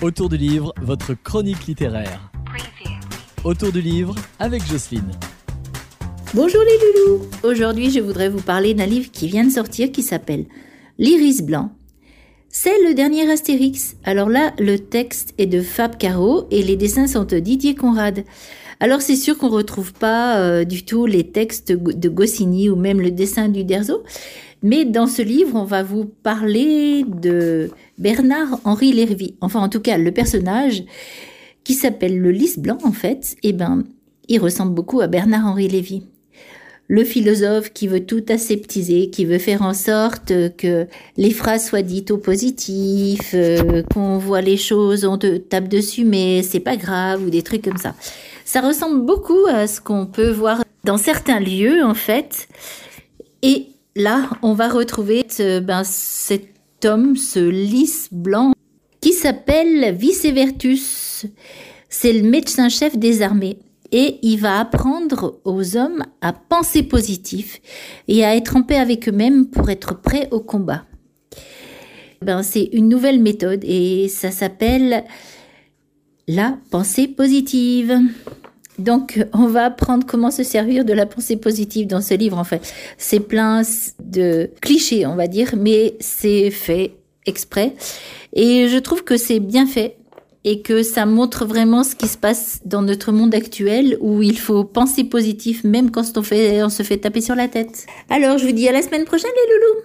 Autour du livre, votre chronique littéraire. Autour du livre avec Jocelyne. Bonjour les loulous. Aujourd'hui, je voudrais vous parler d'un livre qui vient de sortir qui s'appelle L'Iris Blanc. C'est le dernier Astérix. Alors là, le texte est de Fab Caro et les dessins sont de Didier Conrad. Alors c'est sûr qu'on retrouve pas du tout les textes de Goscinny ou même le dessin d'Uderzo. Mais dans ce livre, on va vous parler de Bernard-Henri Lévy. Enfin, en tout cas, le personnage qui s'appelle le Lys Blanc, en fait, il ressemble beaucoup à Bernard-Henri Lévy. Le philosophe qui veut tout aseptiser, qui veut faire en sorte que les phrases soient dites au positif, qu'on voit les choses, on te tape dessus, mais c'est pas grave, ou des trucs comme ça. Ça ressemble beaucoup à ce qu'on peut voir dans certains lieux, en fait. Et là, on va retrouver cet homme, ce Lys Blanc, qui s'appelle Vice-Vertus. C'est le médecin-chef des armées. Et il va apprendre aux hommes à penser positif et à être en paix avec eux-mêmes pour être prêts au combat. C'est une nouvelle méthode et ça s'appelle la pensée positive. Donc, on va apprendre comment se servir de la pensée positive dans ce livre, en fait. C'est plein de clichés, on va dire, mais c'est fait exprès. Et je trouve que c'est bien fait. Et que ça montre vraiment ce qui se passe dans notre monde actuel où il faut penser positif même quand on se fait taper sur la tête. Alors, je vous dis à la semaine prochaine les loulous.